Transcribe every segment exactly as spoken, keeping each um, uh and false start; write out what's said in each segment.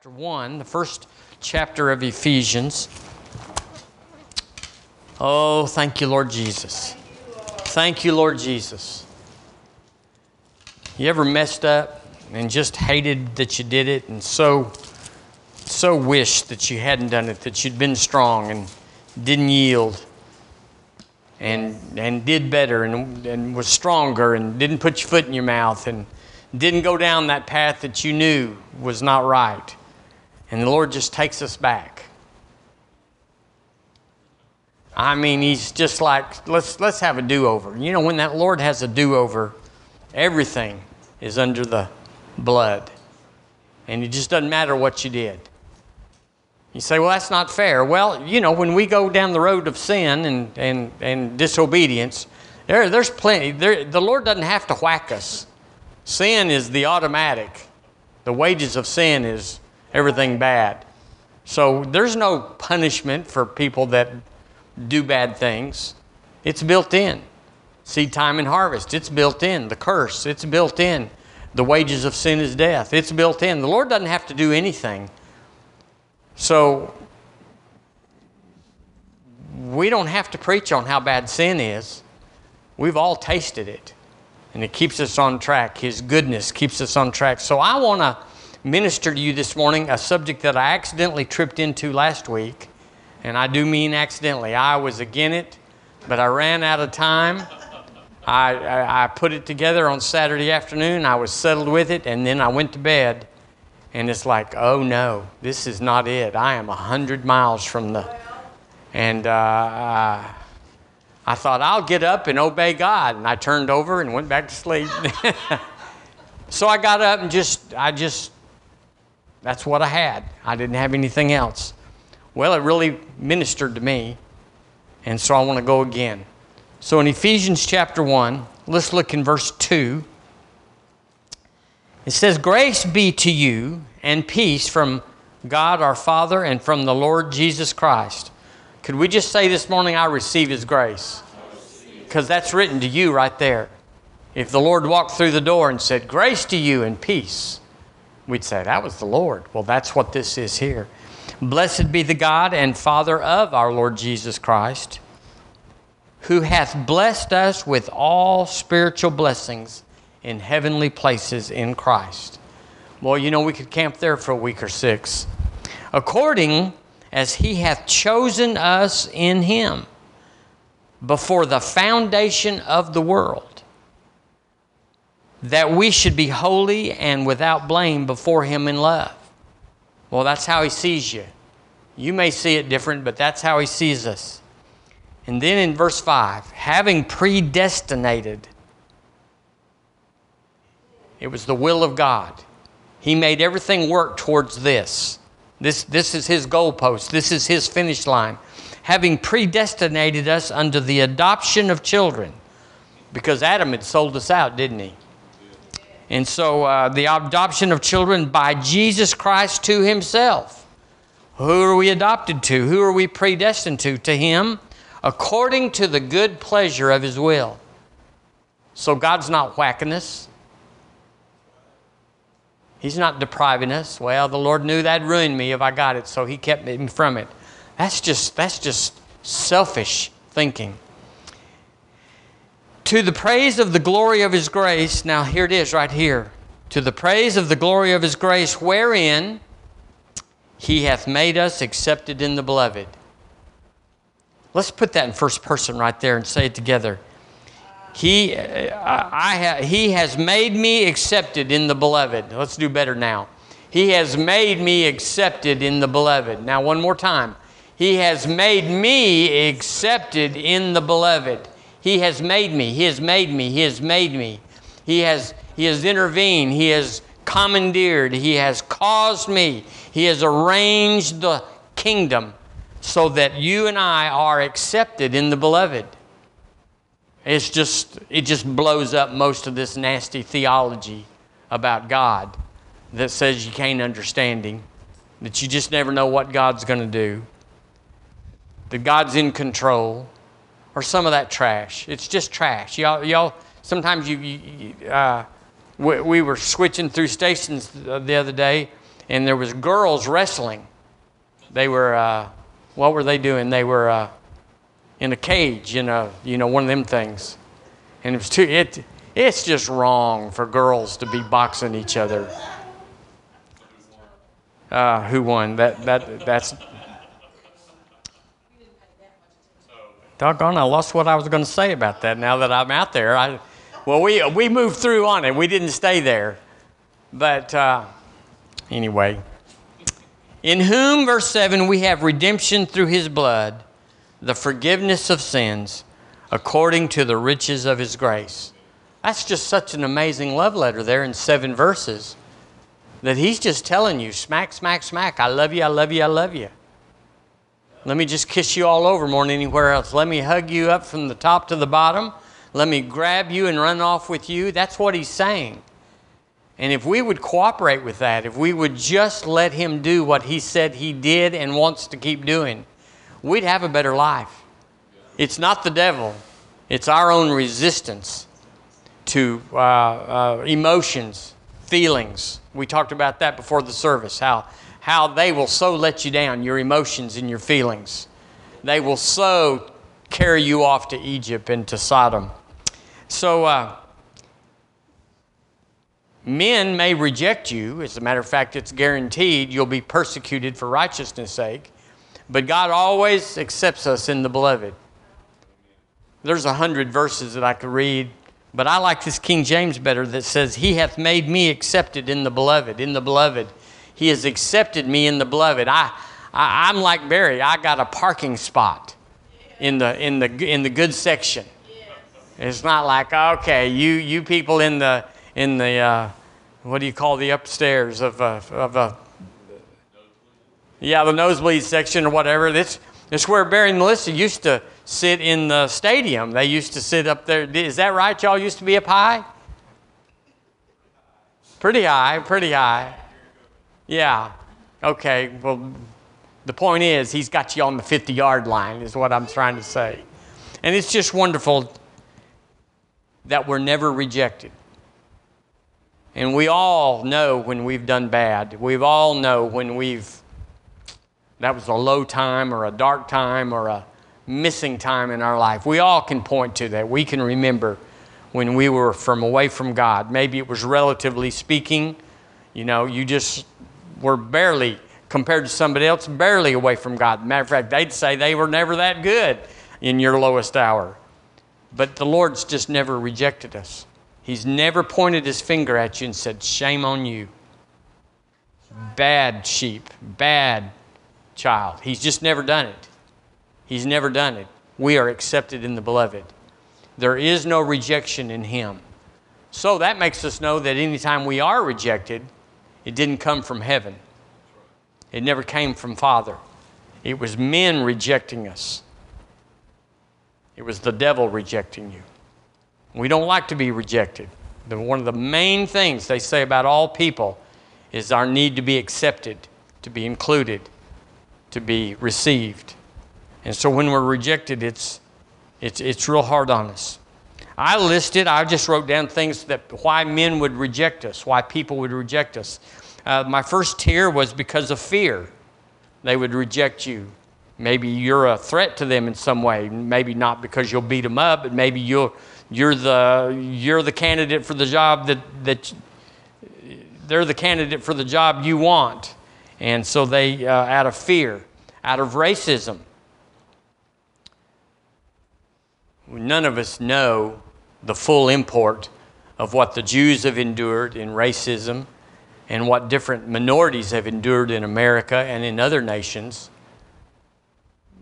Chapter one, the first chapter of Ephesians. Oh, thank you, Lord Jesus. Thank you, Lord Jesus. You ever messed up and just hated that you did it and so, so wished that you hadn't done it, that you'd been strong and didn't yield and and did better and, and was stronger and didn't put your foot in your mouth and didn't go down that path that you knew was not right? And the Lord just takes us back. I mean, he's just like, let's let's have a do-over. You know, when that Lord has a do-over, everything is under the blood. And it just doesn't matter what you did. You say, well, that's not fair. Well, you know, when we go down the road of sin and, and, and disobedience, there there's plenty. There, the Lord doesn't have to whack us. Sin is the automatic. The wages of sin is everything bad. So there's no punishment for people that do bad things. It's built in. Seed time and harvest, it's built in. The curse, it's built in. The wages of sin is death, it's built in. The Lord doesn't have to do anything. So we don't have to preach on how bad sin is. We've all tasted it. And it keeps us on track. His goodness keeps us on track. So I want to minister to you this morning a subject that I accidentally tripped into last week, and I do mean accidentally. I was again it, but I ran out of time. I, I, I put it together on Saturday afternoon. I was settled with it, and then I went to bed, and it's like, oh no, this is not it. I am a hundred miles from the, and uh, I, I thought I'll get up and obey God, and I turned over and went back to sleep. So I got up and just, I just. That's what I had. I didn't have anything else. Well, it really ministered to me, and so I want to go again. So in Ephesians chapter one, let's look in verse two. It says, "Grace be to you and peace from God our Father and from the Lord Jesus Christ." Could we just say this morning, I receive His grace? Because that's written to you right there. If the Lord walked through the door and said, "Grace to you and peace," we'd say, that was the Lord. Well, that's what this is here. "Blessed be the God and Father of our Lord Jesus Christ, who hath blessed us with all spiritual blessings in heavenly places in Christ." Well, you know, we could camp there for a week or six. "According as He hath chosen us in Him before the foundation of the world, that we should be holy and without blame before Him in love." Well, that's how He sees you. You may see it different, but that's how He sees us. And then in verse five, "having predestinated," it was the will of God. He made everything work towards this. This, this is His goalpost. This is His finish line. "Having predestinated us unto the adoption of children," because Adam had sold us out, didn't he? And so uh, the adoption of children by Jesus Christ to Himself. Who are we adopted to? Who are we predestined to? To Him, according to the good pleasure of His will. So God's not whacking us. He's not depriving us. Well, the Lord knew that'd ruin me if I got it, so He kept me from it. That's just, that's just selfish thinking. "To the praise of the glory of His grace." Now here it is right here. "To the praise of the glory of His grace, wherein He hath made us accepted in the beloved." Let's put that in first person right there and say it together. He, I, I ha, he has made me accepted in the beloved. Let's do better now. "He has made me accepted in the beloved." Now one more time. "He has made me accepted in the beloved." He has made me. He has made me. He has made me. He has, he has intervened. He has commandeered. He has caused me. He has arranged the kingdom so that you and I are accepted in the beloved. It's just, it just blows up most of this nasty theology about God that says you can't understand Him, that you just never know what God's going to do, that God's in control, or some of that trash. It's just trash. Y'all, y'all sometimes you, you uh, we, we were switching through stations the other day, and there was girls wrestling. They were, uh, what were they doing? They were uh, in a cage, in a, you know, one of them things. And it was too, it, it's just wrong for girls to be boxing each other. Uh, who won? That, that, that's... Doggone, I lost what I was going to say about that now that I'm out there. I, well, we we moved through on it. We didn't stay there. But uh, anyway. In whom, verse seven, we have redemption through his blood, the forgiveness of sins, according to the riches of his grace. That's just such an amazing love letter there in seven verses that he's just telling you, smack, smack, smack, I love you, I love you, I love you. Let me just kiss you all over more than anywhere else. Let me hug you up from the top to the bottom. Let me grab you and run off with you. That's what he's saying. And if we would cooperate with that, if we would just let him do what he said he did and wants to keep doing, we'd have a better life. It's not the devil. It's our own resistance to uh, uh, emotions, feelings. We talked about that before the service, how how they will so let you down, your emotions and your feelings. They will so carry you off to Egypt and to Sodom. So uh, men may reject you. As a matter of fact, it's guaranteed you'll be persecuted for righteousness' sake. But God always accepts us in the beloved. There's a hundred verses that I could read, but I like this King James better that says, he hath made me accepted in the beloved, in the beloved. He has accepted me in the beloved. I, I, I'm like Barry. I got a parking spot in the in the in the good section. Yes. It's not like, okay, you you people in the in the uh, what do you call the upstairs of a, of a yeah the nosebleed section or whatever. That's that's where Barry and Melissa used to sit in the stadium. They used to sit up there. Is that right? Y'all used to be up high. Pretty high. Pretty high. Yeah, okay, well, the point is he's got you on the fifty-yard line is what I'm trying to say. And it's just wonderful that we're never rejected. And we all know when we've done bad. We all know when we've, that was a low time or a dark time or a missing time in our life. We all can point to that. We can remember when we were from away from God. Maybe it was relatively speaking, you know, you just... We're barely, compared to somebody else, barely away from God. Matter of fact, they'd say they were never that good in your lowest hour. But the Lord's just never rejected us. He's never pointed his finger at you and said, shame on you. Bad sheep, bad child. He's just never done it. He's never done it. We are accepted in the beloved. There is no rejection in him. So that makes us know that anytime we are rejected, it didn't come from heaven. It never came from Father. It was men rejecting us. It was the devil rejecting you. We don't like to be rejected. The, one of the main things they say about all people is our need to be accepted, to be included, to be received. And so when we're rejected, it's, it's, it's real hard on us. I listed, I just wrote down things that why men would reject us, why people would reject us. Uh, my first tier was because of fear. They would reject you. Maybe you're a threat to them in some way. Maybe not because you'll beat them up, but maybe you'll, you're the you're the candidate for the job that, that they're the candidate for the job you want. And so they, uh, out of fear, out of racism. None of us know the full import of what the Jews have endured in racism and what different minorities have endured in America and in other nations.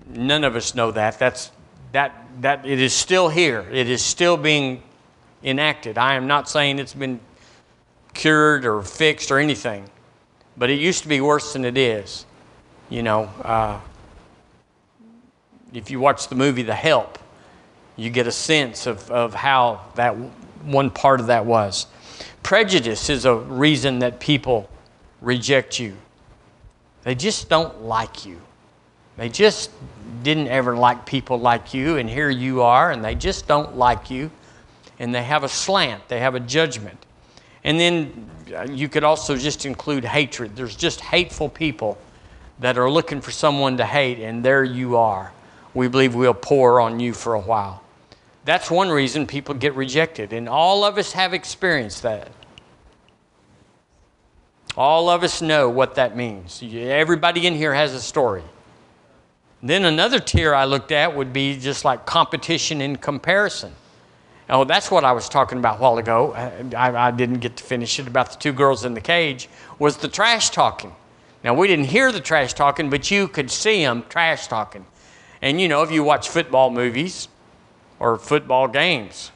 None of us know that. That's, that, that it is still here. It is still being enacted. I am not saying it's been cured or fixed or anything, but it used to be worse than it is. You know, uh, if you watch the movie The Help, you get a sense of, of how that one part of that was. Prejudice is a reason that people reject you. They just don't like you. They just didn't ever like people like you, and here you are, and they just don't like you. And they have a slant. They have a judgment. And then you could also just include hatred. There's just hateful people that are looking for someone to hate, and there you are. We believe we'll pour on you for a while. That's one reason people get rejected, and all of us have experienced that. All of us know what that means. Everybody in here has a story. Then another tier I looked at would be just like competition and comparison. Oh, that's what I was talking about a while ago. I, I didn't get to finish it about the two girls in the cage, was the trash talking. Now, we didn't hear the trash talking, but you could see them trash talking. And, you know, if you watch football movies or football games,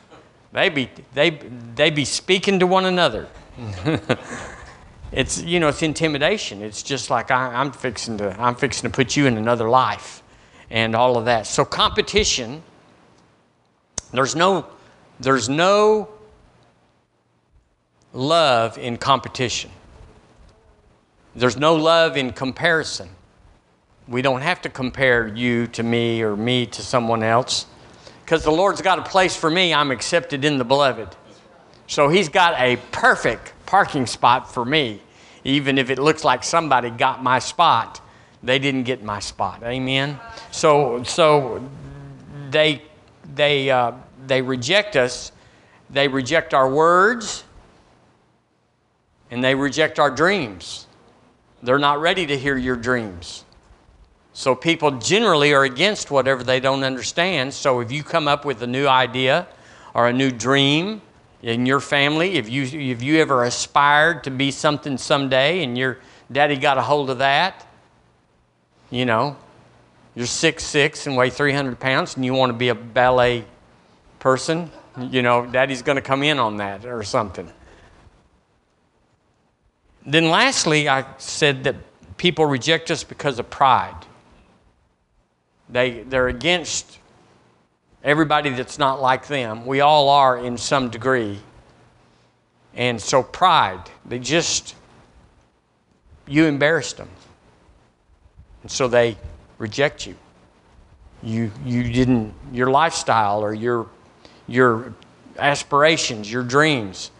they be, they, they be speaking to one another. It's, you know, it's intimidation. It's just like I, I'm fixing to, I'm fixing to put you in another life and all of that. So competition, there's no... There's no love in competition. There's no love in comparison. We don't have to compare you to me or me to someone else, because the Lord's got a place for me. I'm accepted in the beloved. So he's got a perfect parking spot for me, even if it looks like somebody got my spot. They didn't get my spot. Amen? So, so they... they uh, They reject us, they reject our words, and they reject our dreams. They're not ready to hear your dreams. So people generally are against whatever they don't understand. So if you come up with a new idea or a new dream in your family, if you, if you ever aspired to be something someday and your daddy got a hold of that, you know, you're six foot six and weigh three hundred pounds and you want to be a ballet person, you know, daddy's going to come in on that or something. Then lastly, I said that people reject us because of pride. They, they're against everybody that's not like them. We all are in some degree. And so pride, they just, you embarrassed them. And so they reject you. You, you didn't, your lifestyle or your Your aspirations, your dreams,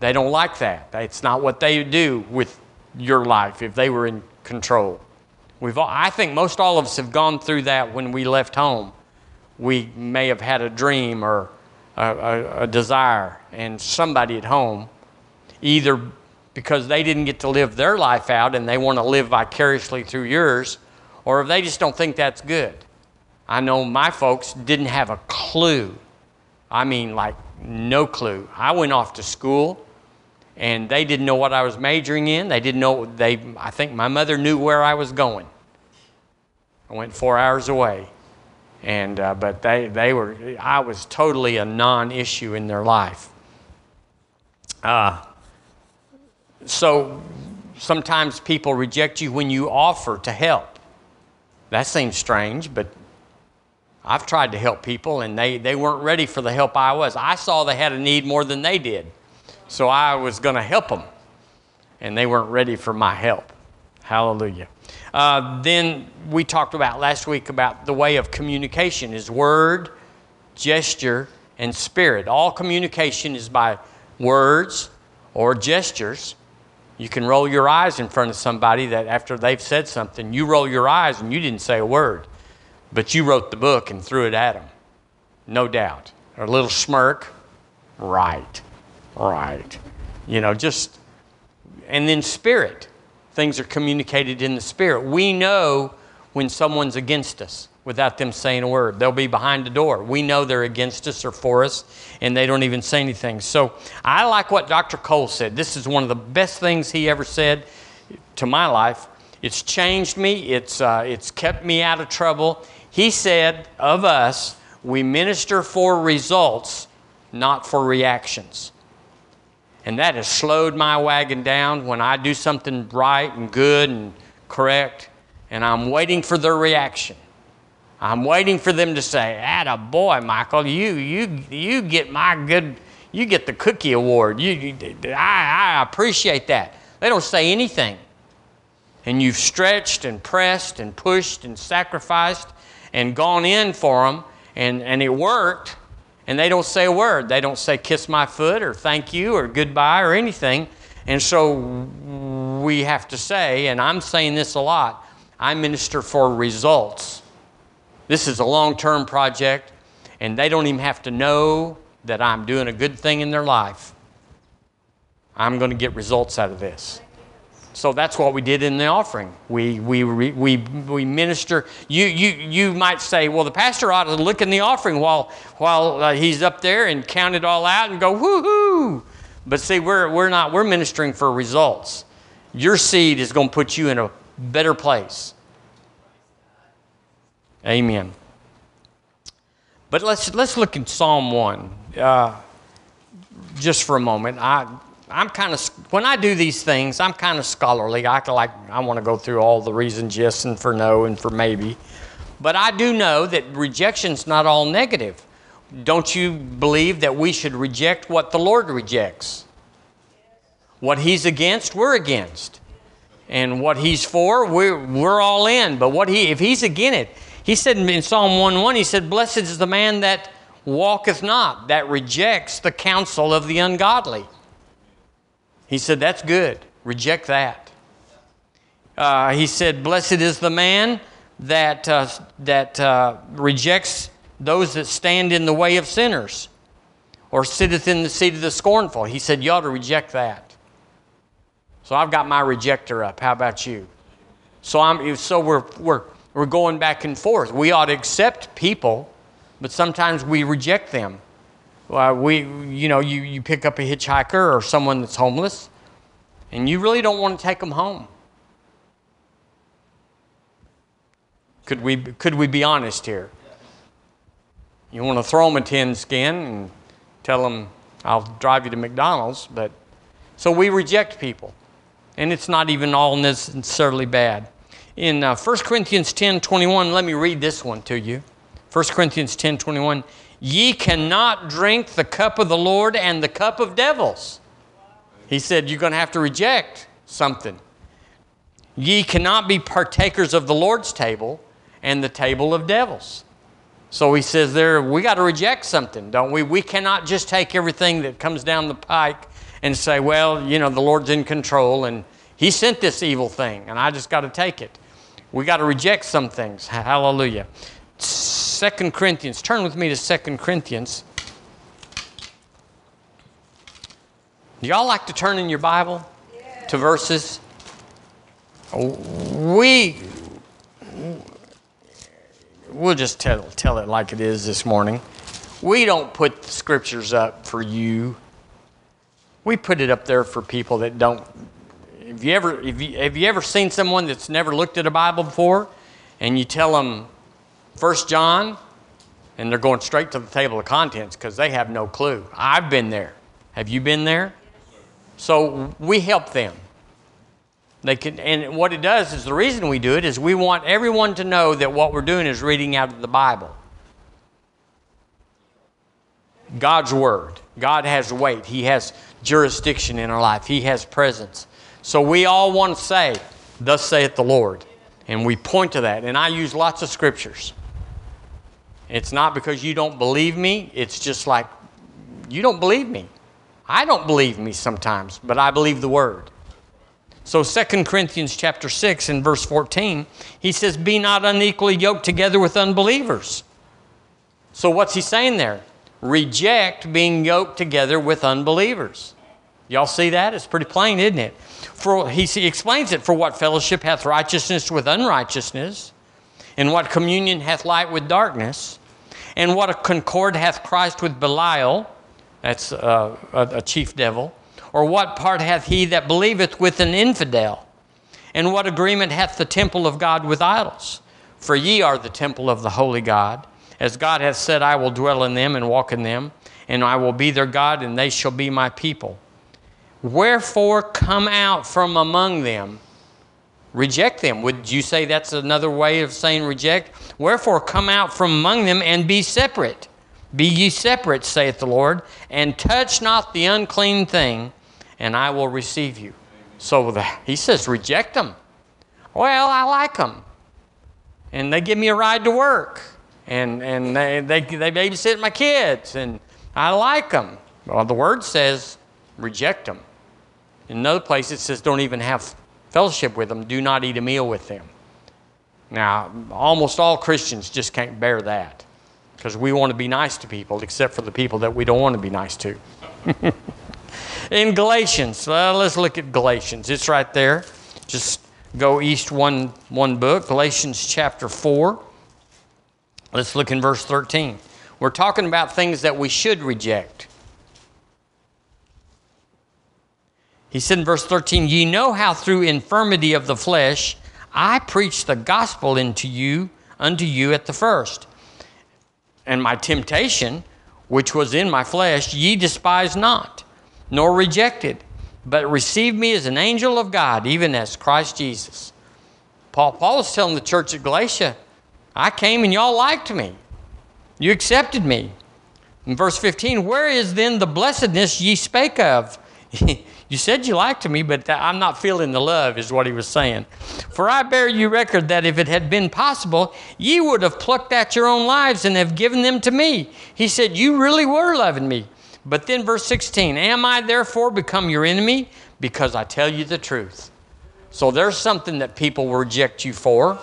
they don't like that. It's not what they do with your life if they were in control. We've, all, I think most all of us have gone through that when we left home. We may have had a dream or a, a, a desire, and somebody at home, either because they didn't get to live their life out and they want to live vicariously through yours, or if they just don't think that's good. I know my folks didn't have a clue. I mean, like, no clue. I went off to school, and they didn't know what I was majoring in. They didn't know. They, I think my mother knew where I was going. I went four hours away, and uh, but they, they were. I was totally a non-issue in their life. Uh, so sometimes people reject you when you offer to help. That seems strange, but I've tried to help people, and they, they weren't ready for the help I was. I saw they had a need more than they did, so I was going to help them, and they weren't ready for my help. Hallelujah. Uh, then we talked about last week about the way of communication is word, gesture, and spirit. All communication is by words or gestures. You can roll your eyes in front of somebody that after they've said something, you roll your eyes and you didn't say a word. But you wrote the book and threw it at him, no doubt. Or a little smirk, right, right. You know, just, and then spirit. Things are communicated in the spirit. We know when someone's against us without them saying a word. They'll be behind the door. We know they're against us or for us, and they don't even say anything. So I like what Doctor Cole said. This is one of the best things he ever said to my life. It's changed me. It's, uh, it's kept me out of trouble. He said of us, we minister for results, not for reactions. And that has slowed my wagon down when I do something right and good and correct, and I'm waiting for their reaction. I'm waiting for them to say, attaboy, Michael, you, you, you get my good, you get the cookie award. You, you, I, I appreciate that. They don't say anything. And you've stretched and pressed and pushed and sacrificed and gone in for them, and, and it worked, and they don't say a word. They don't say kiss my foot or thank you or goodbye or anything. And so we have to say, and I'm saying this a lot, I minister for results. This is a long-term project, and they don't even have to know that I'm doing a good thing in their life. I'm going to get results out of this. So that's what we did in the offering. We we we we minister. You you you might say, well, the pastor ought to look in the offering while while uh, he's up there and count it all out and go woohoo. But see, we're we're not we're ministering for results. Your seed is going to put you in a better place. Amen. But let's let's look in Psalm one uh, just for a moment. I. I'm kind of, when I do these things, I'm kind of scholarly. I like, I want to go through all the reasons, yes and for no and for maybe. But I do know that rejection's not all negative. Don't you believe that we should reject what the Lord rejects? What He's against, we're against. And what He's for, we're, we're all in. But what he, if He's against it, He said in Psalm one one, He said, "Blessed is the man that walketh not, that rejects the counsel of the ungodly." He said, that's good. Reject that. Uh, he said, blessed is the man that, uh, that uh, rejects those that stand in the way of sinners or sitteth in the seat of the scornful. He said, you ought to reject that. So I've got my rejector up. How about you? So, I'm, so we're, we're, we're going back and forth. We ought to accept people, but sometimes we reject them. Well, we, you know, you, you pick up a hitchhiker or someone that's homeless, and you really don't want to take them home. Could we, could we be honest here? You want to throw them a tin skin and tell them, I'll drive you to McDonald's. But so we reject people, and it's not even all necessarily bad. In uh, First Corinthians ten twenty-one, let me read this one to you. First Corinthians ten twenty-one. Ye cannot drink the cup of the Lord and the cup of devils. He said, you're going to have to reject something. Ye cannot be partakers of the Lord's table and the table of devils. So he says there, we got to reject something, don't we? We cannot just take everything that comes down the pike and say, well, you know, the Lord's in control and He sent this evil thing and I just got to take it. We got to reject some things. Hallelujah. Second Corinthians. Turn with me to Second Corinthians. Do y'all like to turn in your Bible yeah. to verses? We, we'll just tell, tell it like it is this morning. We don't put the scriptures up for you. We put it up there for people that don't. Have you ever, have you, have you ever seen someone that's never looked at a Bible before and you tell them, First John, and they're going straight to the table of contents because they have no clue. I've been there. Have you been there? So we help them. They can, and what it does is the reason we do it is we want everyone to know that what we're doing is reading out of the Bible. God's Word. God has weight. He has jurisdiction in our life. He has presence. So we all want to say, thus saith the Lord. And we point to that. And I use lots of scriptures. It's not because you don't believe me. It's just like, you don't believe me. I don't believe me sometimes, but I believe the Word. So Second Corinthians chapter six and verse fourteen, he says, be not unequally yoked together with unbelievers. So what's he saying there? Reject being yoked together with unbelievers. Y'all see that? It's pretty plain, isn't it? For he, he explains it. For what fellowship hath righteousness with unrighteousness? And what communion hath light with darkness? And what a concord hath Christ with Belial? That's uh, a, a chief devil. Or what part hath he that believeth with an infidel? And what agreement hath the temple of God with idols? For ye are the temple of the holy God. As God hath said, I will dwell in them and walk in them, and I will be their God, and they shall be my people. Wherefore come out from among them, reject them. Would you say that's another way of saying reject? Wherefore come out from among them and be separate. Be ye separate, saith the Lord, and touch not the unclean thing, and I will receive you. So the, he says reject them. Well, I like them. And they give me a ride to work. And, and they, they, they babysit my kids, and I like them. Well, the Word says reject them. In another place, it says don't even have fellowship with them. Do not eat a meal with them. Now, almost all Christians just can't bear that because we want to be nice to people except for the people that we don't want to be nice to. In Galatians, well, let's look at Galatians. It's right there. Just go east one, one book, Galatians chapter four. Let's look in verse thirteen. We're talking about things that we should reject. He said in verse thirteen, "Ye know how through infirmity of the flesh I preached the gospel unto you, unto you at the first. And my temptation, which was in my flesh, ye despised not, nor rejected, but received me as an angel of God, even as Christ Jesus." Paul, Paul is telling the church at Galatia, I came and y'all liked me. You accepted me. In verse fifteen, "Where is then the blessedness ye spake of?" You said you liked me, but I'm not feeling the love, is what he was saying. "For I bear you record that if it had been possible, ye would have plucked out your own lives and have given them to me." He said, you really were loving me. But then verse sixteen, "Am I therefore become your enemy? Because I tell you the truth." So there's something that people reject you for,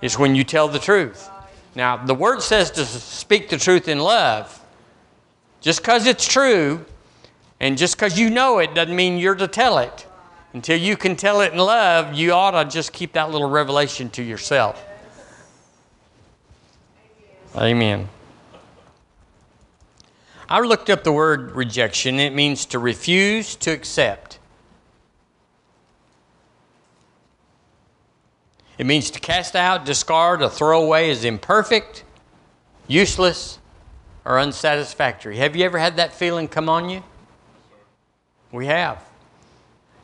is when you tell the truth. Now, the Word says to speak the truth in love. Just because it's true, and just because you know it doesn't mean you're to tell it. Until you can tell it in love, you ought to just keep that little revelation to yourself. Amen. I looked up the word rejection. It means to refuse to accept. It means to cast out, discard, or throw away as imperfect, useless, or unsatisfactory. Have you ever had that feeling come on you? We have.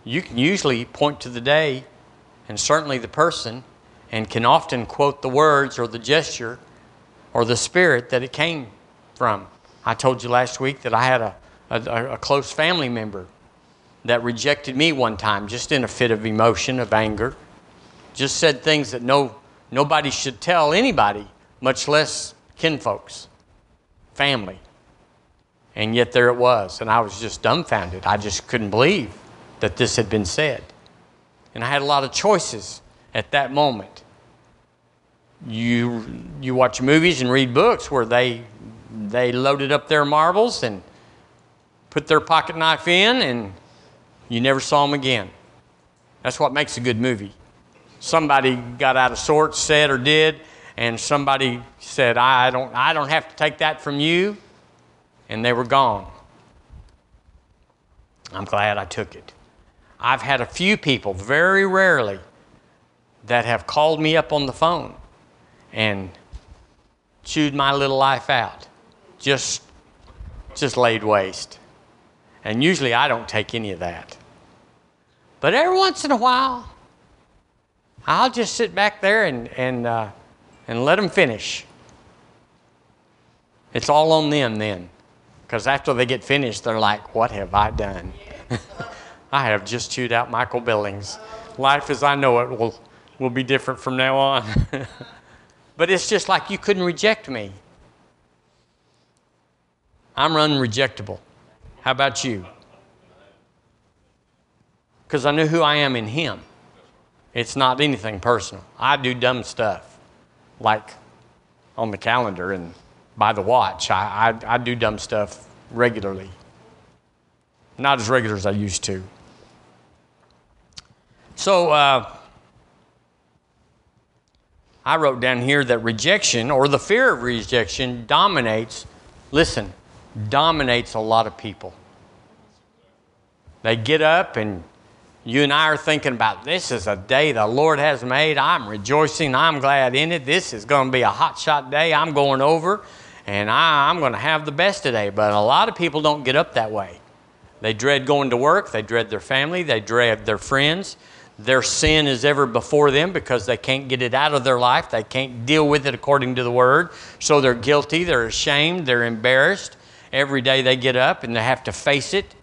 You can usually point to the day and certainly the person, and can often quote the words or the gesture or the spirit that it came from. I told you last week that I had a, a, a close family member that rejected me one time just in a fit of emotion, of anger. Just said things that no nobody should tell anybody, much less kinfolks, family. And yet there it was, and I was just dumbfounded. I just couldn't believe that this had been said. And I had a lot of choices at that moment. You you watch movies and read books where they they loaded up their marbles and put their pocket knife in, and you never saw them again. That's what makes a good movie. Somebody got out of sorts, said or did, and somebody said, I don't I don't have to take that from you. And they were gone. I'm glad I took it. I've had a few people, very rarely, that have called me up on the phone and chewed my little life out, just, just laid waste. And usually I don't take any of that. But every once in a while, I'll just sit back there and, and, uh, and let them finish. It's all on them then. Because after they get finished, they're like, what have I done? I have just chewed out Michael Billings. Life as I know it will, will be different from now on. But it's just like you couldn't reject me. I'm unrejectable. How about you? Because I know who I am in Him. It's not anything personal. I do dumb stuff, like on the calendar and by the watch. I, I, I do dumb stuff regularly. Not as regular as I used to. So uh, I wrote down here that rejection, or the fear of rejection, dominates, listen, dominates a lot of people. They get up, and you and I are thinking about, this is a day the Lord has made. I'm rejoicing. I'm glad in it. This is going to be a hot shot day. I'm going over. And I, I'm going to have the best today. But a lot of people don't get up that way. They dread going to work. They dread their family. They dread their friends. Their sin is ever before them because they can't get it out of their life. They can't deal with it according to the Word. So they're guilty. They're ashamed. They're embarrassed. Every day they get up and they have to face it.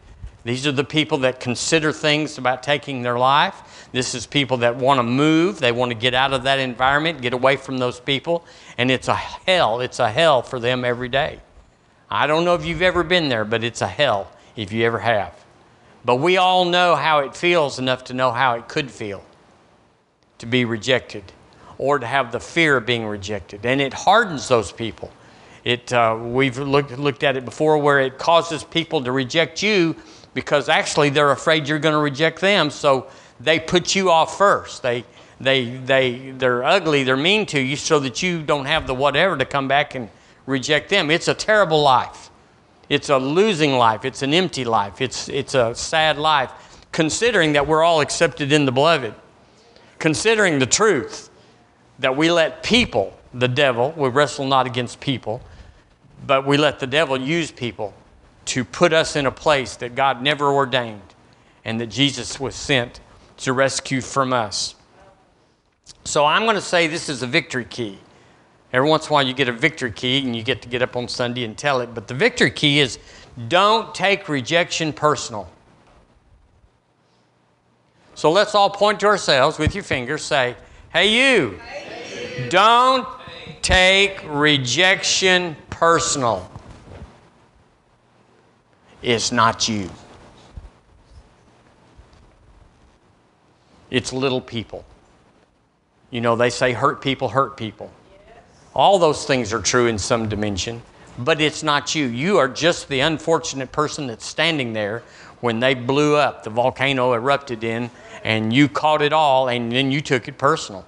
These are the people that consider things about taking their life. This is people that want to move. They want to get out of that environment, get away from those people. And it's a hell. It's a hell for them every day. I don't know if you've ever been there, but it's a hell if you ever have. But we all know how it feels enough to know how it could feel to be rejected or to have the fear of being rejected. And it hardens those people. It uh, we've looked, looked at it before where it causes people to reject you because actually they're afraid you're going to reject them. So they put you off first. They, they, they, they're ugly. They're mean to you so that you don't have the whatever to come back and reject them. It's a terrible life. It's a losing life. It's an empty life. It's, it's a sad life, considering that we're all accepted in the beloved, considering the truth that we let people, the devil, we wrestle not against people, but we let the devil use people to put us in a place that God never ordained and that Jesus was sent to rescue from us. So I'm going to say this is a victory key. Every once in a while you get a victory key and you get to get up on Sunday and tell it. But the victory key is don't take rejection personal. So let's all point to ourselves with your fingers. Say, hey you, hey, you. Don't take rejection personal. It's not you. It's little people. You know, they say hurt people hurt people. All those things are true in some dimension, but it's not you. You are just the unfortunate person that's standing there when they blew up, the volcano erupted in, and you caught it all, and then you took it personal.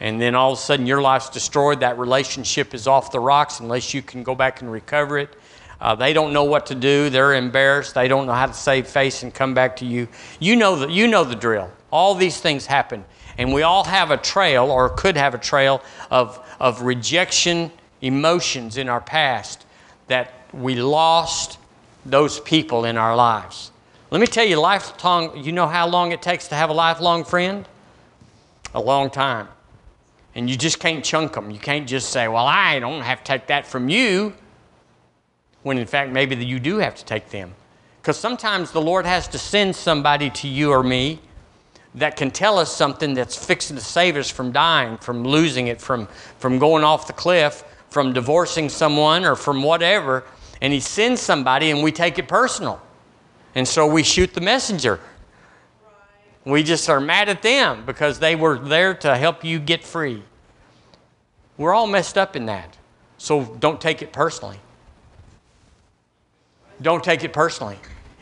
And then all of a sudden your life's destroyed. That relationship is off the rocks unless you can go back and recover it. Uh, they don't know what to do. They're embarrassed. They don't know how to save face and come back to you. You know the, you know the drill. All these things happen. And we all have a trail, or could have a trail, of, of rejection emotions in our past that we lost those people in our lives. Let me tell you, lifelong, you know how long it takes to have a lifelong friend? A long time. And you just can't chunk them. You can't just say, well, I don't have to take that from you, when in fact maybe you do have to take them. Because sometimes the Lord has to send somebody to you or me that can tell us something that's fixing to save us from dying, from losing it, from, from going off the cliff, from divorcing someone or from whatever. And he sends somebody and we take it personal. And so we shoot the messenger. Right. We just are mad at them because they were there to help you get free. We're all messed up in that. So don't take it personally. Don't take it personally.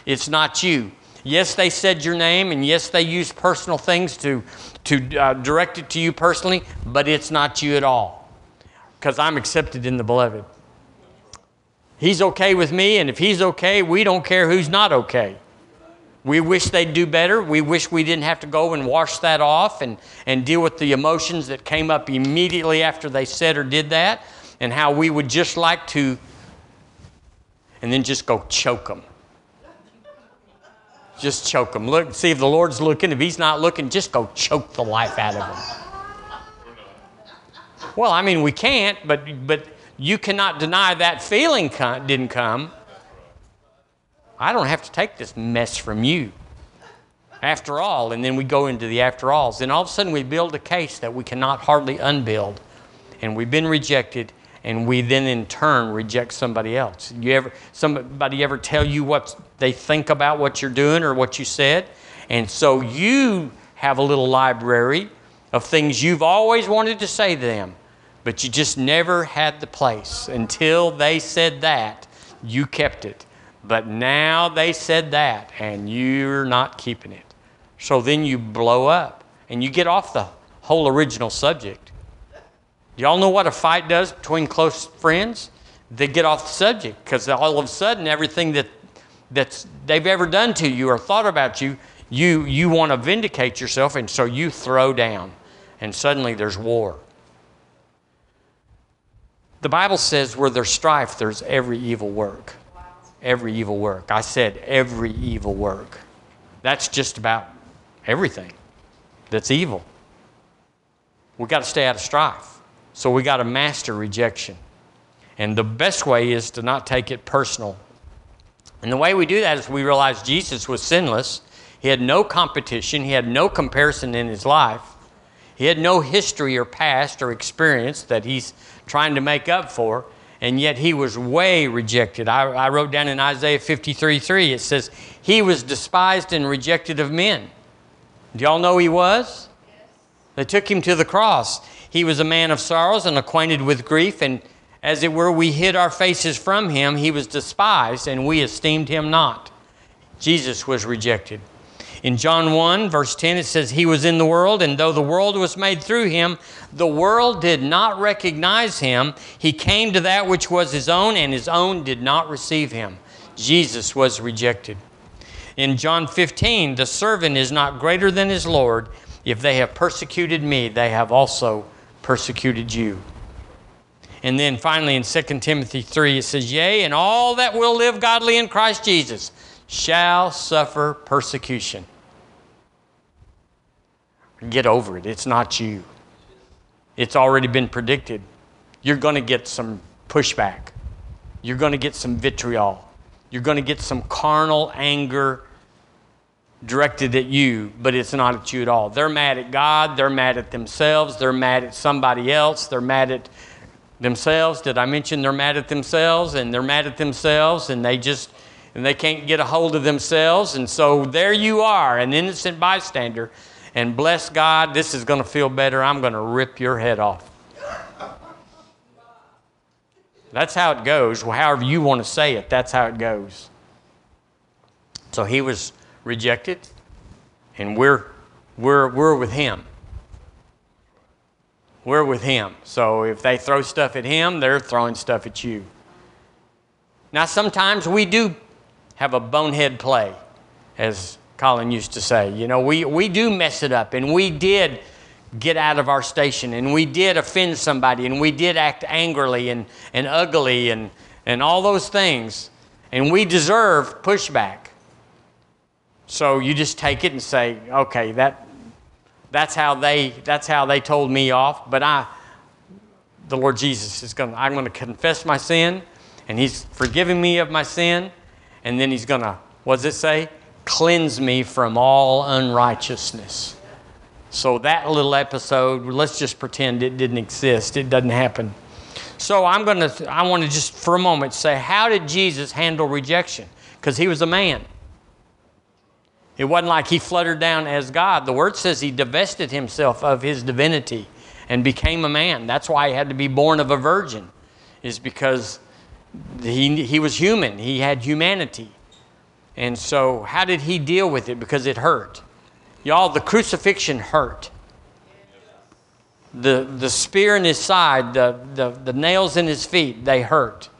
It's not you. Yes, they said your name, and yes, they used personal things to, to uh, direct it to you personally, but it's not you at all, because I'm accepted in the beloved. He's okay with me, and if he's okay, we don't care who's not okay. We wish they'd do better. We wish we didn't have to go and wash that off and, and deal with the emotions that came up immediately after they said or did that, and how we would just like to, and then just go choke them. Just choke them. Look, see if the Lord's looking. If he's not looking, just go choke the life out of them. Well, I mean, we can't, but but you cannot deny that feeling con- didn't come. I don't have to take this mess from you. After all, and then we go into the after alls. And all of a sudden we build a case that we cannot hardly unbuild. And we've been rejected, and we then in turn reject somebody else. You ever, somebody ever tell you what they think about what you're doing or what you said? And so you have a little library of things you've always wanted to say to them, but you just never had the place. Until they said that, you kept it. But now they said that, and you're not keeping it. So then you blow up, and you get off the whole original subject. Y'all know what a fight does between close friends? They get off the subject because all of a sudden everything that that's they've ever done to you or thought about you, you you want to vindicate yourself, and so you throw down, and suddenly there's war. The Bible says where there's strife, there's every evil work. Wow. Every evil work. I said every evil work. That's just about everything that's evil. We've got to stay out of strife. So we got to master rejection. And the best way is to not take it personal. And the way we do that is we realize Jesus was sinless. He had no competition. He had no comparison in his life. He had no history or past or experience that he's trying to make up for. and yet he was way rejected. I, I wrote down in Isaiah fifty-three three, it says, he was despised and rejected of men. Do y'all know he was? Yes. They took him to the cross. He was a man of sorrows and acquainted with grief, and as it were, we hid our faces from him. He was despised, and we esteemed him not. Jesus was rejected. In John one, verse ten, it says, he was in the world, and though the world was made through him, the world did not recognize him. He came to that which was his own, and his own did not receive him. Jesus was rejected. In John fifteen, the servant is not greater than his Lord. If they have persecuted me, they have also persecuted you. And then finally in Second Timothy three, it says, yea, and all that will live godly in Christ Jesus shall suffer persecution. Get over it. It's not you. It's already been predicted. You're going to get some pushback. You're going to get some vitriol. You're going to get some carnal anger directed at you, but it's not at you at all. They're mad at God. They're mad at themselves. They're mad at somebody else. They're mad at themselves. Did I mention they're mad at themselves? And they're mad at themselves, and they just, and they can't get a hold of themselves. And so there you are, an innocent bystander. And bless God, this is going to feel better. I'm going to rip your head off. That's how it goes. Well, however you want to say it, that's how it goes. So he was rejected, and we're we're we're with him. We're with him. So if they throw stuff at him, they're throwing stuff at you. Now, sometimes we do have a bonehead play, as Colin used to say. You know, we, we do mess it up, and we did get out of our station, and we did offend somebody, and we did act angrily and, and ugly and, and all those things, and we deserve pushback. So you just take it and say, okay, that that's how they that's how they told me off, but I the Lord Jesus is going to I'm going to confess my sin, and he's forgiven me of my sin, and then he's going to, what does it say? Cleanse me from all unrighteousness. So that little episode, let's just pretend it didn't exist. It doesn't happen. So I'm going to I want to just for a moment say, how did Jesus handle rejection? Cuz he was a man. It wasn't like he fluttered down as God. The Word says he divested himself of his divinity and became a man. That's why he had to be born of a virgin, is because he, he was human. He had humanity. And so how did he deal with it? Because it hurt. Y'all, the crucifixion hurt. The, the spear in his side, the, the, the nails in his feet, they hurt.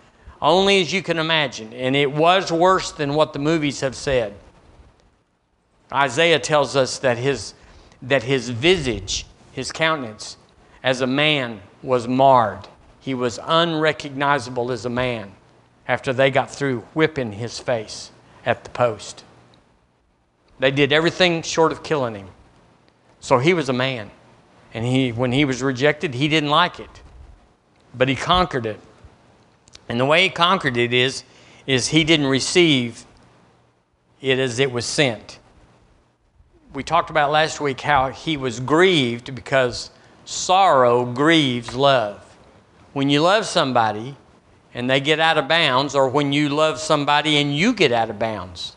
Only as you can imagine. And it was worse than what the movies have said. Isaiah tells us that his, that his visage, his countenance, as a man was marred. He was unrecognizable as a man after they got through whipping his face at the post. They did everything short of killing him. So he was a man. And he, when he was rejected, he didn't like it. But he conquered it. And the way he conquered it is, is he didn't receive it as it was sent. We talked about last week how he was grieved because sorrow grieves love. When you love somebody and they get out of bounds, or when you love somebody and you get out of bounds,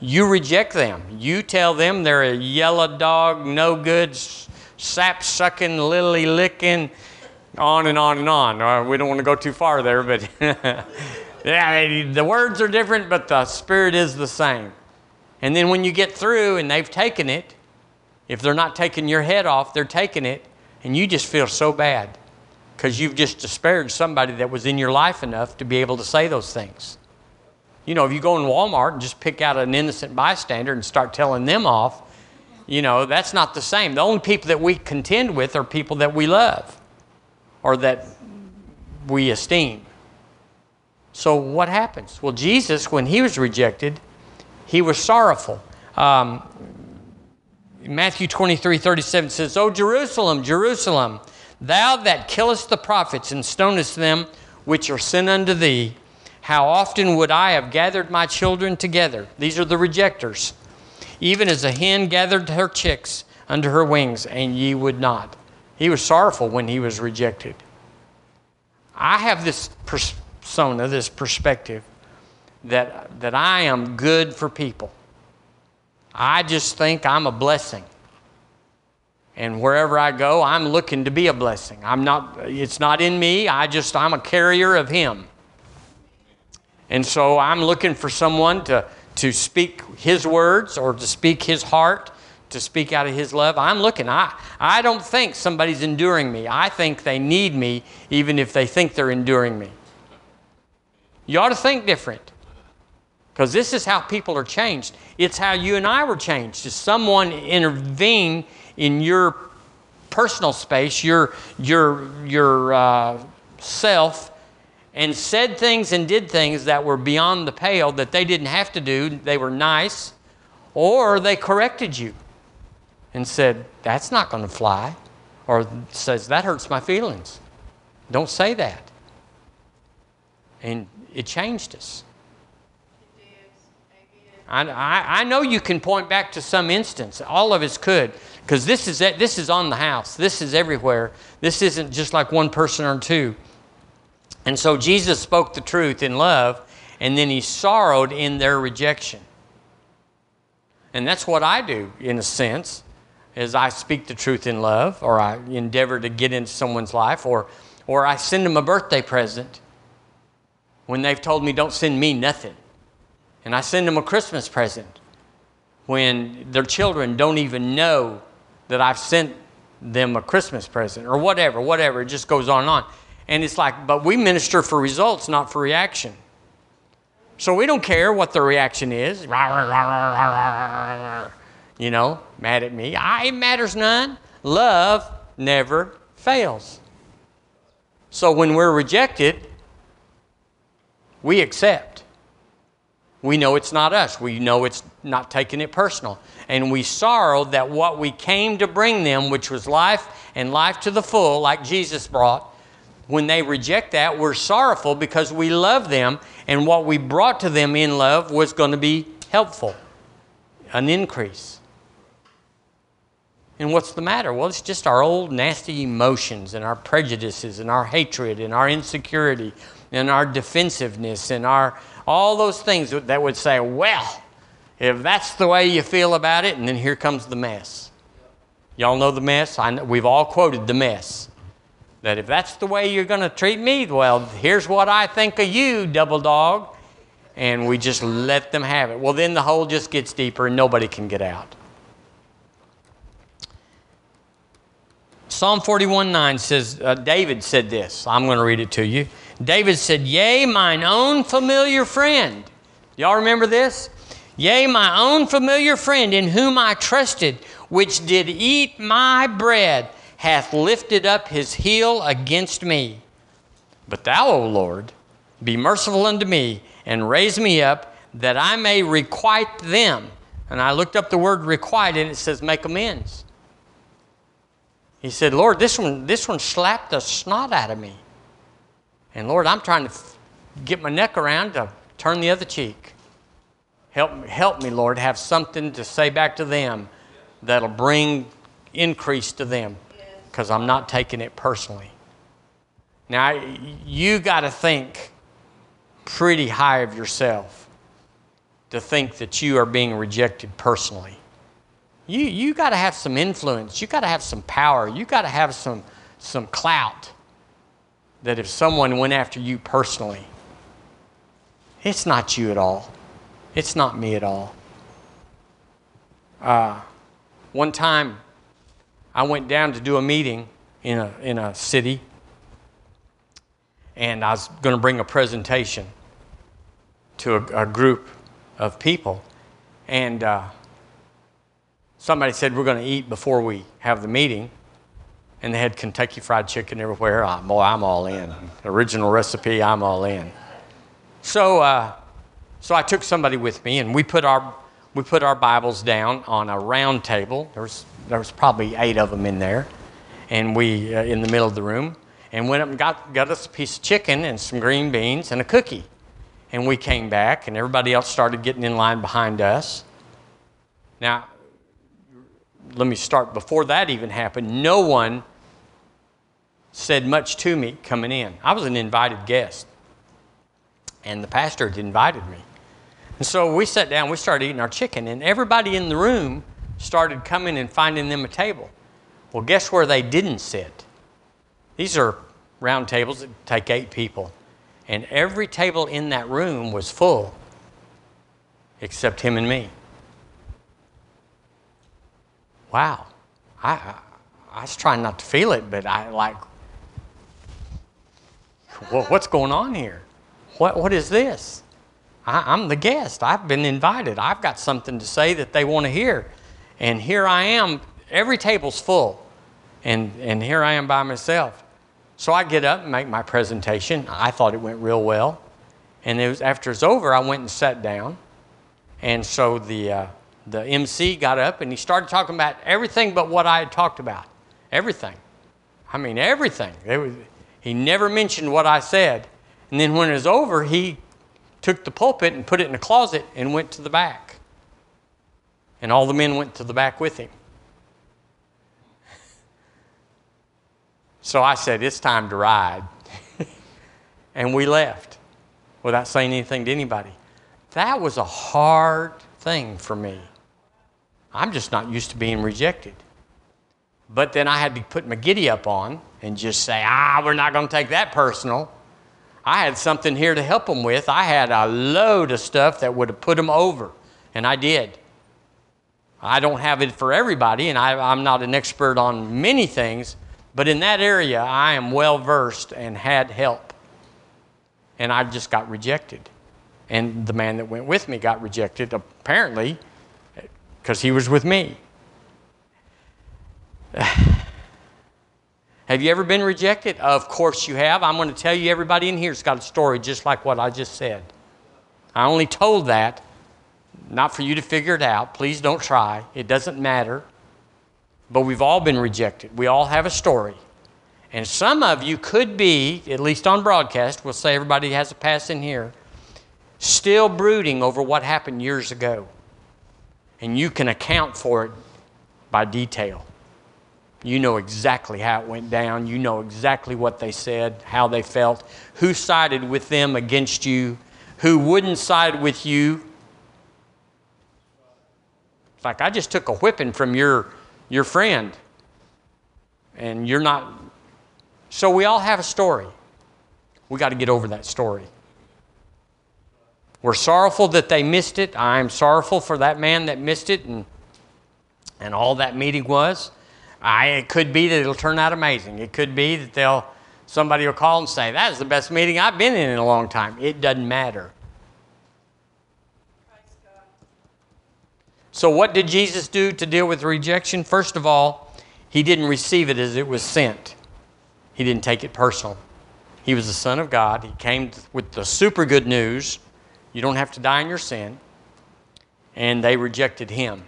you reject them. You tell them they're a yellow dog, no good, sap-sucking, lily-licking, on and on and on. We don't want to go too far there, but yeah, the words are different, but the spirit is the same. And then when you get through and they've taken it, if they're not taking your head off, they're taking it, and you just feel so bad because you've just disparaged somebody that was in your life enough to be able to say those things. You know, if you go in Walmart and just pick out an innocent bystander and start telling them off, you know, that's not the same. The only people that we contend with are people that we love or that we esteem. So what happens? Well, Jesus, when he was rejected, he was sorrowful. Um, Matthew twenty-three thirty-seven says, O Jerusalem, Jerusalem, thou that killest the prophets and stonest them which are sent unto thee, how often would I have gathered my children together? These are the rejecters. Even as a hen gathered her chicks under her wings, and ye would not. He was sorrowful when he was rejected. I have this pers- persona, this perspective, that, that I am good for people. I just think I'm a blessing. And wherever I go, I'm looking to be a blessing. I'm not, it's not in me. I just, I'm a carrier of Him. And so I'm looking for someone to, to speak His words or to speak His heart, to speak out of His love. I'm looking. I, I don't think somebody's enduring me. I think they need me even if they think they're enduring me. You ought to think different, because this is how people are changed. It's how you and I were changed. Is someone intervened in your personal space, your, your, your uh, self, and said things and did things that were beyond the pale that they didn't have to do. They were nice, or they corrected you and said, that's not going to fly, or says, that hurts my feelings. Don't say that. And it changed us. I, I, I know you can point back to some instance. All of us could, because this is, this is on the house. This is everywhere. This isn't just like one person or two. And so Jesus spoke the truth in love, and then He sorrowed in their rejection. And that's what I do, in a sense, is I speak the truth in love, or I endeavor to get into someone's life, or, or I send them a birthday present when they've told me, don't send me nothing. And I send them a Christmas present when their children don't even know that I've sent them a Christmas present, or whatever, whatever. It just goes on and on. And it's like, but we minister for results, not for reaction. So we don't care what the reaction is. You know, mad at me. I, it matters none. Love never fails. So when we're rejected, we accept. We know it's not us. We know it's not taking it personal. And we sorrow that what we came to bring them, which was life and life to the full, like Jesus brought, when they reject that, we're sorrowful because we love them, and what we brought to them in love was going to be helpful, an increase. And what's the matter? Well, it's just our old nasty emotions and our prejudices and our hatred and our insecurity and our defensiveness and our all those things that would say, well, if that's the way you feel about it, and then here comes the mess. Y'all know the mess? I know, we've all quoted the mess. That if that's the way you're going to treat me, well, here's what I think of you, double dog. And we just let them have it. Well, then the hole just gets deeper and nobody can get out. Psalm forty-one nine says, uh, David said this. I'm going to read it to you. David said, yea, mine own familiar friend. Y'all remember this? Yea, my own familiar friend in whom I trusted, which did eat my bread, hath lifted up his heel against me. But thou, O Lord, be merciful unto me, and raise me up, that I may requite them. And I looked up the word requite, and it says make amends. He said, Lord, this one, this one slapped the snot out of me. And Lord, I'm trying to get my neck around to turn the other cheek. Help, help me, Lord, have something to say back to them that'll bring increase to them, because I'm not taking it personally. Now, you got to think pretty high of yourself to think that you are being rejected personally. You, you got to have some influence. You got to have some power. You got to have some, some clout. That if someone went after you personally, it's not you at all. It's not me at all. Uh, one time, I went down to do a meeting in a, in a city, and I was going to bring a presentation to a, a group of people. And uh, somebody said, we're going to eat before we have the meeting. And they had Kentucky Fried Chicken everywhere. Oh, boy, I'm all in. Original recipe, I'm all in. So, uh, so I took somebody with me, and we put our we put our Bibles down on a round table. There was there was probably eight of them in there, and we uh, in the middle of the room. And went up and got got us a piece of chicken and some green beans and a cookie. And we came back, and everybody else started getting in line behind us. Now, let me start before that even happened. No one said much to me coming in. I was an invited guest. and the pastor had invited me. And so we sat down, we started eating our chicken, and everybody in the room started coming and finding them a table. Well, guess where they didn't sit? These are round tables that take eight people, and every table in that room was full except him and me. Wow. I, I, I was trying not to feel it, but I like, well, what's going on here? What What is this? I, I'm the guest. I've been invited. I've got something to say that they want to hear. And here I am. Every table's full. And, and here I am by myself. So I get up and make my presentation. I thought it went real well. And it was, after it's over, I went and sat down. And so the, uh, the M C got up and he started talking about everything but what I had talked about. Everything. I mean, everything. It was, he never mentioned what I said. And then when it was over, he took the pulpit and put it in a closet and went to the back. And all the men went to the back with him. So I said, it's time to ride. And we left without saying anything to anybody. That was a hard thing for me. I'm just not used to being rejected. But then I had to put my giddy up on and just say, ah, we're not going to take that personal. I had something here to help them with. I had a load of stuff that would have put them over, and I did. I don't have it for everybody, and I, I'm not an expert on many things, but in that area, I am well-versed and had help, and I just got rejected. And the man that went with me got rejected, apparently, because he was with me. Have you ever been rejected? Of course you have. I'm going to tell you, everybody in here's got a story just like what I just said. I only told that, not for you to figure it out. Please don't try. It doesn't matter. But we've all been rejected. We all have a story. And some of you could be, at least on broadcast, we'll say everybody has a pass in here, still brooding over what happened years ago. And you can account for it by detail. You know exactly how it went down. You know exactly what they said, how they felt, who sided with them against you, who wouldn't side with you. It's like, I just took a whipping from your, your friend, and you're not. So we all have a story. We got to get over that story. We're sorrowful that they missed it. I'm sorrowful for that man that missed it and, and all that meeting was. I, it could be that it'll turn out amazing. It could be that they'll somebody will call and say, that is the best meeting I've been in in a long time. It doesn't matter. So what did Jesus do to deal with rejection? First of all, he didn't receive it as it was sent. He didn't take it personal. He was the Son of God. He came with the super good news. You don't have to die in your sin. And they rejected him.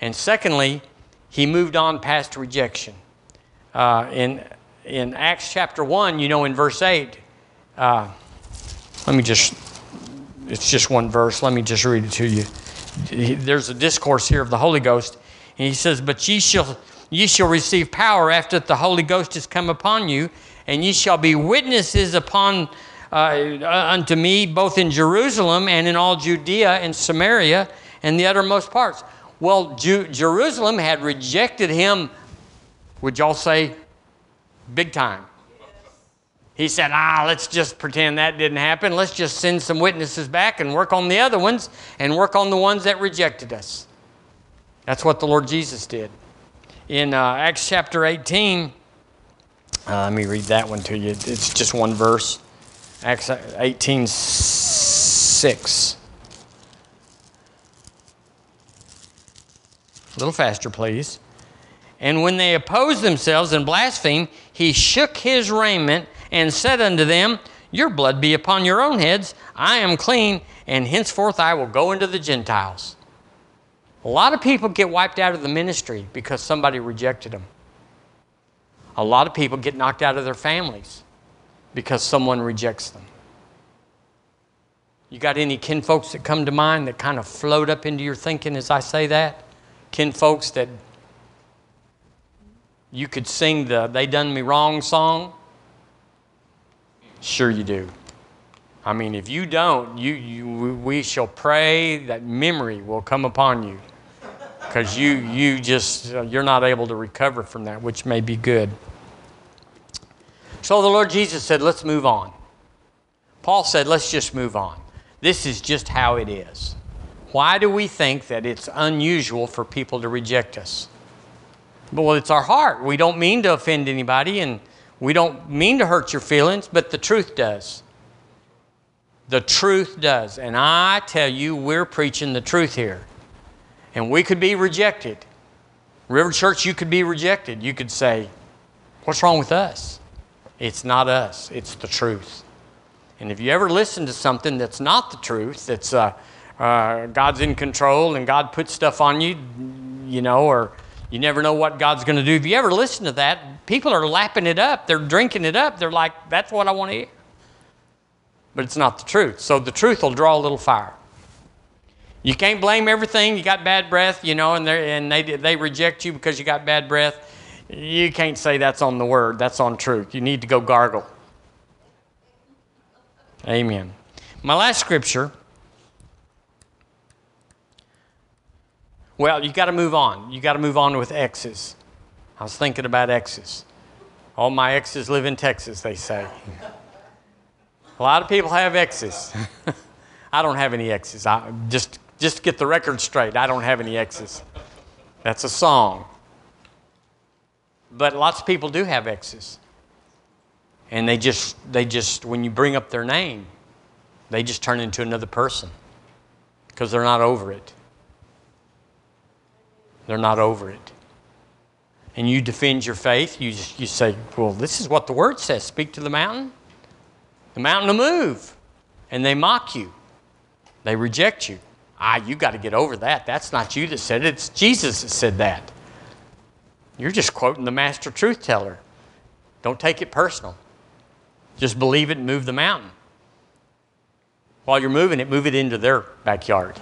And secondly, he moved on past rejection. Uh, in, in Acts chapter one, you know, in verse eight, uh, let me just, it's just one verse. Let me just read it to you. There's a discourse here of the Holy Ghost. And he says, but ye shall, ye shall receive power after the Holy Ghost has come upon you, and ye shall be witnesses upon uh, unto me, both in Jerusalem and in all Judea and Samaria and the uttermost parts. Well, Ju- Jerusalem had rejected him, would y'all say, big time. Yes. He said, ah, let's just pretend that didn't happen. Let's just send some witnesses back and work on the other ones and work on the ones that rejected us. That's what the Lord Jesus did. In uh, Acts chapter eighteen, uh, let me read that one to you. It's just one verse. Acts eighteen six. A little faster, please. And when they opposed themselves and blasphemed, he shook his raiment and said unto them, your blood be upon your own heads. I am clean, and henceforth I will go into the Gentiles. A lot of people get wiped out of the ministry because somebody rejected them. A lot of people get knocked out of their families because someone rejects them. You got any kinfolks that come to mind that kind of float up into your thinking as I say that? Kin folks that you could sing the They Done Me Wrong song? Sure you do. I mean, if you don't, you, you we shall pray that memory will come upon you, because you you just uh, you're not able to recover from that, which may be good. So the Lord Jesus said, "Let's move on." Paul said, "Let's just move on. This is just how it is." Why do we think that it's unusual for people to reject us? Well, it's our heart. We don't mean to offend anybody, and we don't mean to hurt your feelings, but the truth does. The truth does. And I tell you, we're preaching the truth here. And we could be rejected. River Church, you could be rejected. You could say, "What's wrong with us?" It's not us. It's the truth. And if you ever listen to something that's not the truth, that's uh, uh, God's in control and God puts stuff on you, you know, or you never know what God's going to do. If you ever listen to that, people are lapping it up. They're drinking it up. They're like, "That's what I want to hear." But it's not the truth. So the truth will draw a little fire. You can't blame everything. You got bad breath, you know, and, and they, they reject you because you got bad breath. You can't say that's on the Word. That's on truth. You need to go gargle. Amen. My last scripture. Well, you got to move on. You got to move on with exes. I was thinking about exes. All my exes live in Texas, they say. A lot of people have exes. I don't have any exes. I, just, just get the record straight. I don't have any exes. That's a song. But lots of people do have exes. And they just, they just, when you bring up their name, they just turn into another person because they're not over it. They're not over it. And you defend your faith. You, just, you say, "Well, this is what the Word says. Speak to the mountain. The mountain will move." And they mock you. They reject you. Ah, you got to get over that. That's not you that said it. It's Jesus that said that. You're just quoting the master truth teller. Don't take it personal. Just believe it and move the mountain. While you're moving it, move it into their backyard.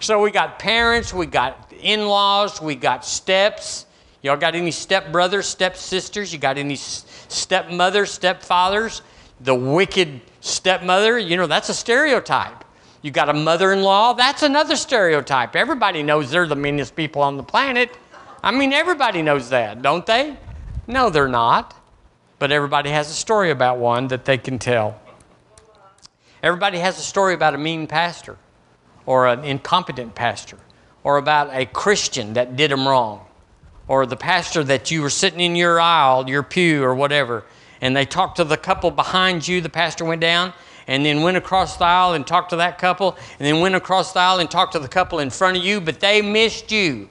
So we got parents, we got in-laws, we got steps. Y'all got any stepbrothers, stepsisters? You got any stepmothers, stepfathers? The wicked stepmother, you know, that's a stereotype. You got a mother-in-law, that's another stereotype. Everybody knows they're the meanest people on the planet. I mean, everybody knows that, don't they? No, they're not. But everybody has a story about one that they can tell. Everybody has a story about a mean pastor or an incompetent pastor or about a Christian that did them wrong or the pastor that you were sitting in your aisle, your pew or whatever, and they talked to the couple behind you. The pastor went down and then went across the aisle and talked to that couple and then went across the aisle and talked to the couple in front of you, but they missed you.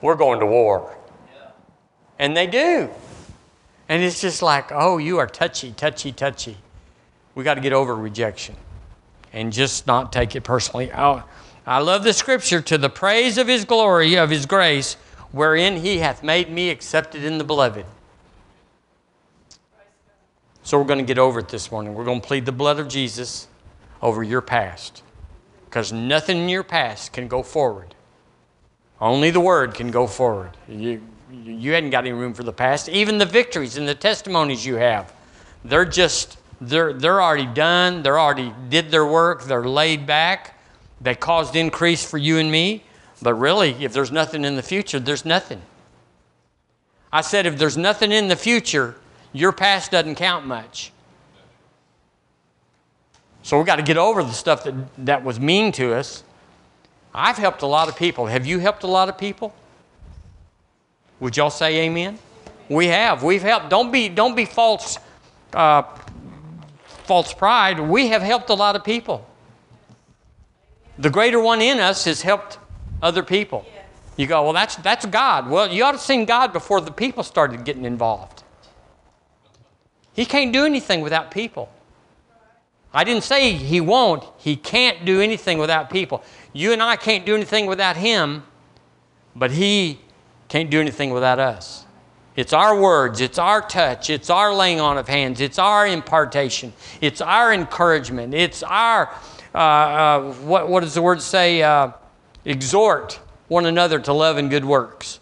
We're going to war. And they do. And it's just like, oh, you are touchy, touchy, touchy. We got to get over rejection and just not take it personally. Oh, I love the scripture, to the praise of his glory, of his grace, wherein he hath made me accepted in the beloved. So we're going to get over it this morning. We're going to plead the blood of Jesus over your past, because nothing in your past can go forward. Only the Word can go forward. You, You hadn't got any room for the past. Even the victories and the testimonies you have, they're just, they're, they're already done. They're already did their work. They're laid back. They caused increase for you and me. But really, if there's nothing in the future, there's nothing. I said, if there's nothing in the future, your past doesn't count much. So we've got to get over the stuff that, that was mean to us. I've helped a lot of people. Have you helped a lot of people? Would y'all say amen? We have. We've helped. Don't be, don't be false, uh, false pride. We have helped a lot of people. The greater one in us has helped other people. You go, well, that's, that's God. Well, you ought to have seen God before the people started getting involved. He can't do anything without people. I didn't say he won't. He can't do anything without people. You and I can't do anything without him, but he can't do anything without us. It's our words. It's our touch. It's our laying on of hands. It's our impartation. It's our encouragement. It's our, uh, uh, what, what does the word say? Uh, exhort one another to love and good works.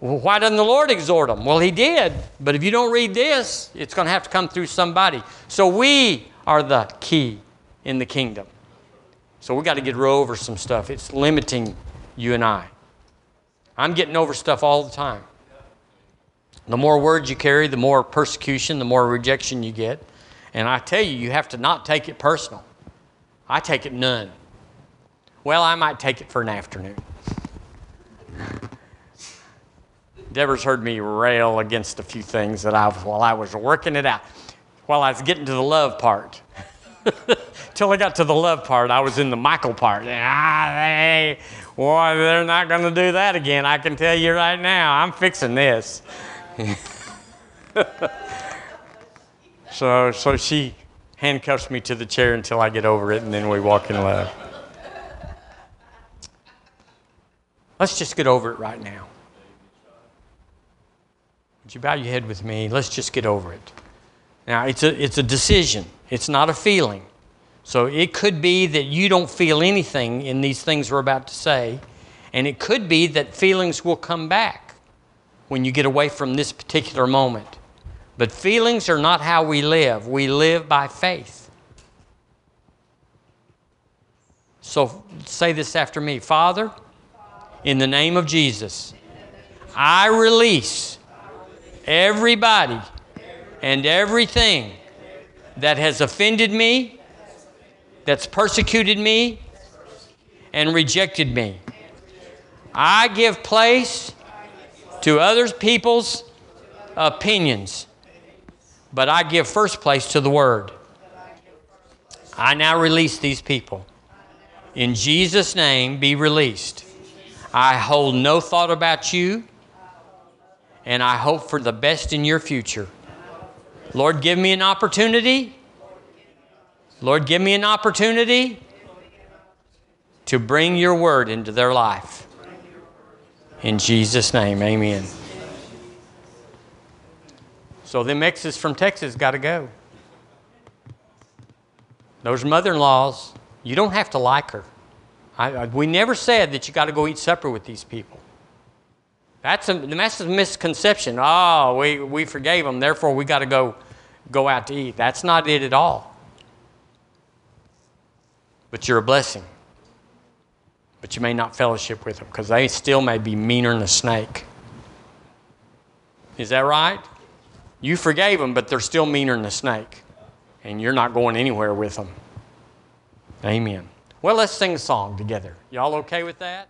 Well, why doesn't the Lord exhort them? Well, he did. But if you don't read this, it's going to have to come through somebody. So we are the key in the kingdom. So we've got to get over some stuff. It's limiting you and I. I'm getting over stuff all the time. The more words you carry, the more persecution, the more rejection you get. And I tell you, you have to not take it personal. I take it none. Well, I might take it for an afternoon. Deborah's heard me rail against a few things that I, while I was working it out, while I was getting to the love part. Till I got to the love part, I was in the Michael part. Ah, they, boy, they're not going to do that again. I can tell you right now, I'm fixing this. so, so she handcuffs me to the chair until I get over it, and then we walk in love. Let's just get over it right now. Would you bow your head with me? Let's just get over it. Now, it's a, it's a decision. It's not a feeling. So it could be that you don't feel anything in these things we're about to say. And it could be that feelings will come back when you get away from this particular moment. But feelings are not how we live. We live by faith. So say this after me. Father, in the name of Jesus, I release everybody and everything that has offended me, that's persecuted me, and rejected me. I give place to other people's opinions, but I give first place to the Word. I now release these people. In Jesus' name, be released. I hold no thought about you, and I hope for the best in your future. Lord, give me an opportunity. Lord, give me an opportunity to bring your word into their life. In Jesus' name, amen. So them exes from Texas got to go. Those mother-in-laws, you don't have to like her. I, I, we never said that you got to go eat supper with these people. That's a, that's a misconception. Oh, we, we forgave them, therefore we got to go go out to eat. That's not it at all. But you're a blessing. But you may not fellowship with them because they still may be meaner than a snake. Is that right? You forgave them, but they're still meaner than a snake. And you're not going anywhere with them. Amen. Well, let's sing a song together. Y'all okay with that?